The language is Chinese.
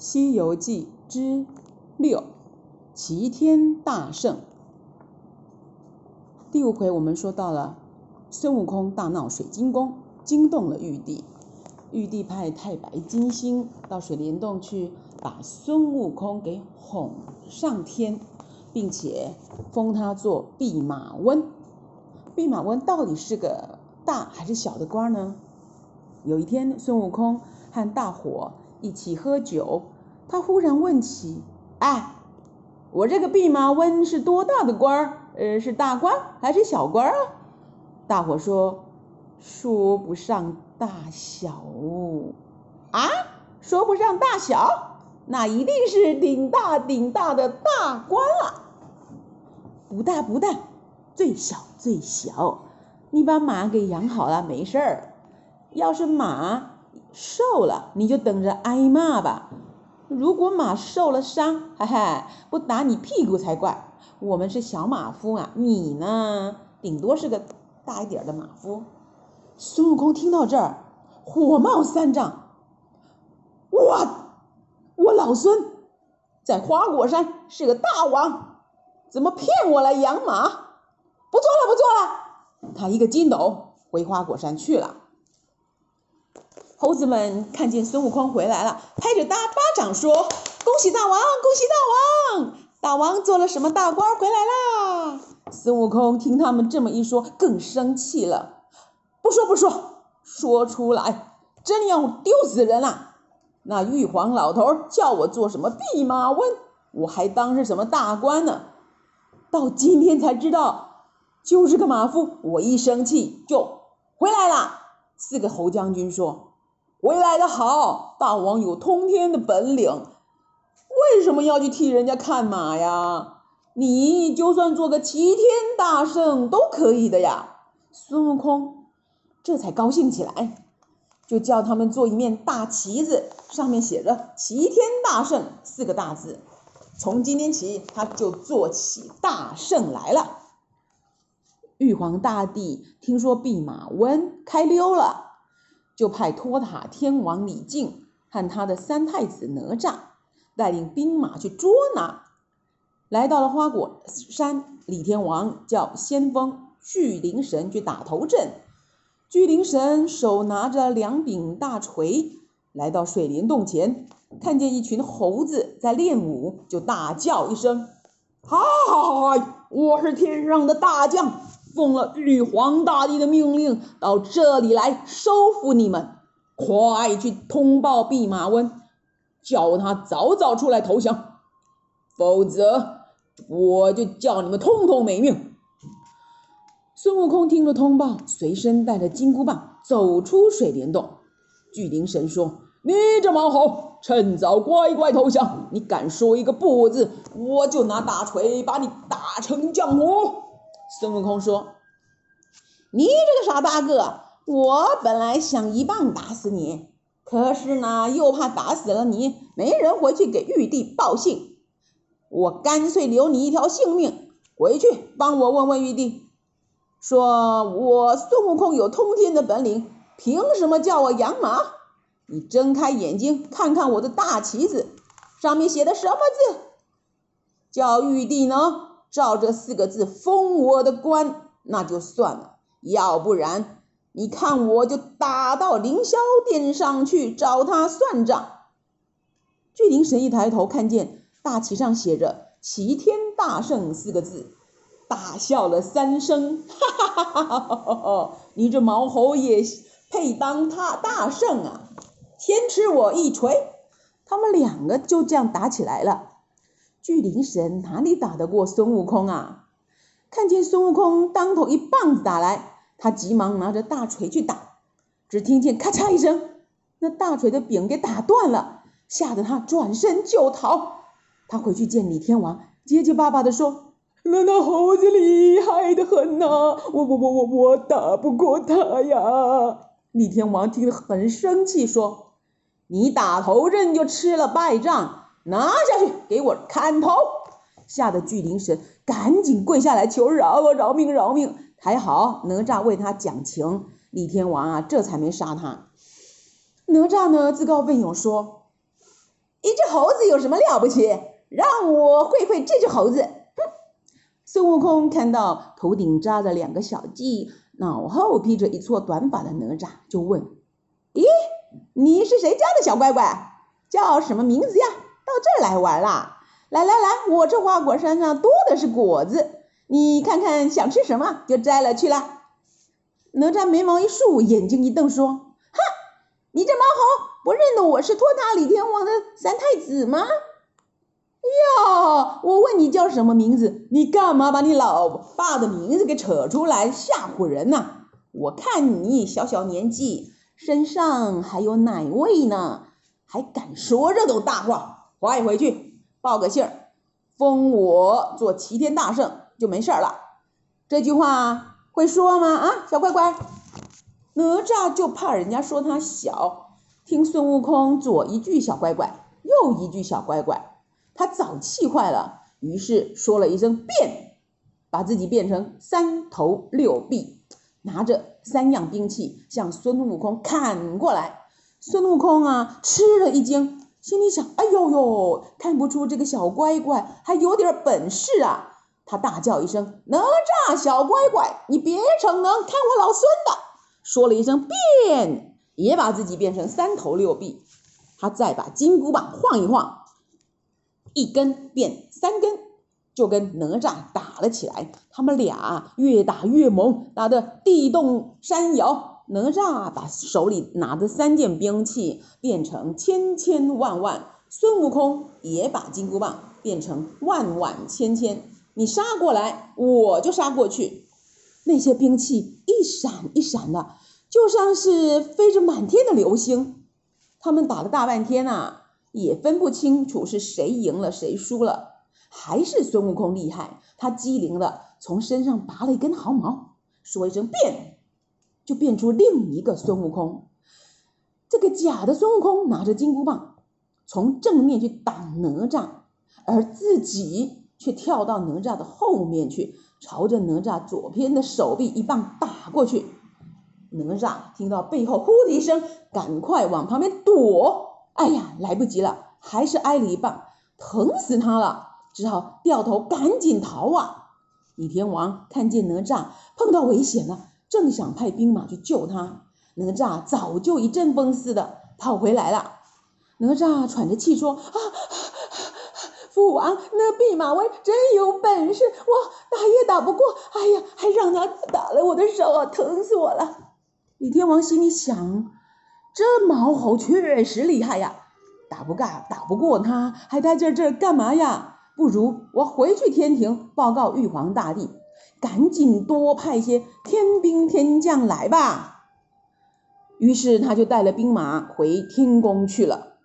西游记之6，齐天大圣。第5回我们说到了孙悟空大闹水晶宫，惊动了玉帝。玉帝派太白金星到水帘洞去，把孙悟空给哄上天，并且封他做弼马温。弼马温到底是个大还是小的官呢？有一天，孙悟空和大伙一起喝酒，他忽然问起：我这个弼马温是多大的官儿？是大官还是小官啊？大伙说不上大小啊，说不上大小，那一定是顶大的大官了。不大，最小，你把马给养好了没事儿，要是马瘦了，你就等着挨骂吧。如果马受了伤，不打你屁股才怪。我们是小马夫啊，你呢，顶多是个大一点的马夫。孙悟空听到这儿，火冒三丈。我老孙在花果山是个大王，怎么骗我来养马？不做了！他一个筋斗回花果山去了。猴子们看见孙悟空回来了，拍着大巴掌说：恭喜大王，大王做了什么大官回来啦！孙悟空听他们这么一说，更生气了。不说出来真要丢死人啦！那玉皇老头叫我做什么弼马温，我还当是什么大官呢？到今天才知道就是个马夫，我一生气就回来了。四个猴将军说：回来的好，大王有通天的本领，为什么要去替人家看马呀？你就算做个齐天大圣都可以的呀。孙悟空这才高兴起来，就叫他们做一面大旗子，上面写着齐天大圣四个大字。从今天起，他就做起大圣来了。玉皇大帝听说弼马温开溜了，就派托塔天王李靖和他的三太子哪吒带领兵马去捉拿。来到了花果山，李天王叫先锋巨灵神去打头阵。巨灵神手拿着两柄大锤，来到水帘洞前，看见一群猴子在练武，就大叫一声：嗨，我是天上的大将，奉了玉皇大帝的命令，到这里来收服你们！快去通报弼马温，叫他早出来投降，否则我就叫你们通通没命！孙悟空听了通报，随身带着金箍棒走出水帘洞。巨灵神说：你这毛猴，趁早乖投降！你敢说一个不字，我就拿大锤把你打成浆糊！孙悟空说：你这个傻大个，我本来想一棒打死你，可是呢，又怕打死了你，没人回去给玉帝报信，我干脆留你一条性命，回去帮我问问玉帝，说我孙悟空有通天的本领，凭什么叫我养马？你睁开眼睛看看我的大旗子，上面写的什么字？叫玉帝呢，照这四个字封我的官那就算了，要不然你看我就打到凌霄殿上去找他算账。巨灵神一抬头，看见大旗上写着齐天大圣四个字，大笑了三声，哈哈，你这毛猴也配当他大圣啊，天吃我一锤！他们两个就这样打起来了。巨灵神哪里打得过孙悟空啊？看见孙悟空当头一棒子打来，他急忙拿着大锤去打，只听见咔嚓一声，那大锤的柄给打断了，吓得他转身就逃。他回去见李天王，结结巴巴地说：那猴子厉害得很呐，我打不过他呀！李天王听得很生气，说：你打头阵就吃了败仗，拿下去给我砍头！吓得巨灵神赶紧跪下来求饶命！还好哪吒为他讲情，李天王这才没杀他。哪吒自告奋勇说：一只猴子有什么了不起？让我会会这只猴子！”孙悟空看到头顶扎着两个小髻，脑后披着一撮短发的哪吒，就问：“咦，你是谁家的小乖乖？叫什么名字呀？到这儿来玩啦？来来来，我这花果山上多的是果子，你看看想吃什么就摘了去啦。”哪吒眉毛一竖，眼睛一瞪，说：“哈，你这毛猴不认得我是托塔李天王的三太子吗？哟，我问你叫什么名字，你干嘛把你老爸的名字给扯出来吓唬人呢？我看你小小年纪，身上还有奶味呢，还敢说这种大话，快回去报个信儿，封我做齐天大圣就没事了。”这句话会说吗？啊，小乖乖。哪吒就怕人家说他小，听孙悟空左一句小乖乖，右一句小乖乖，他早气坏了，于是说了一声变，把自己变成三头六臂，拿着三样兵器向孙悟空砍过来。孙悟空啊，吃了一惊，心里想：哎呦呦，看不出这个小乖乖还有点本事啊。他大叫一声：“哪吒小乖乖，你别逞能，看我老孙的！”说了一声变，也把自己变成三头六臂。他再把金箍棒晃一晃，一根变三根，就跟哪吒打了起来。他们俩越打越猛，打得地动山摇。哪吒把手里拿的三件兵器变成千千万万，孙悟空也把金箍棒变成万万千千。你杀过来，我就杀过去。那些兵器一闪一闪的，就像是飞着满天的流星。他们打了大半天啊，也分不清楚是谁赢了谁输了。还是孙悟空厉害，他机灵的从身上拔了一根毫毛，说一声变，就变出另一个孙悟空。这个假的孙悟空拿着金箍棒，从正面去挡哪吒，而自己却跳到哪吒的后面去，朝着哪吒左边的手臂一棒打过去。哪吒听到背后呼的一声，赶快往旁边躲，哎呀，来不及了，还是挨了一棒，疼死他了，只好掉头赶紧逃啊！李天王看见哪吒碰到危险了，正想派兵马去救他，哪吒早就一阵风似的跑回来了。哪吒喘着气说：“啊！父王，那弼马温真有本事，我打也打不过，哎呀，还让他打了我的手啊，疼死我了。”李天王心里想，这毛猴确实厉害呀，打不过他，还待在这儿干嘛呀？不如我回去天庭报告玉皇大帝，赶紧多派些天兵天将来吧。于是他就带了兵马回天宫去了。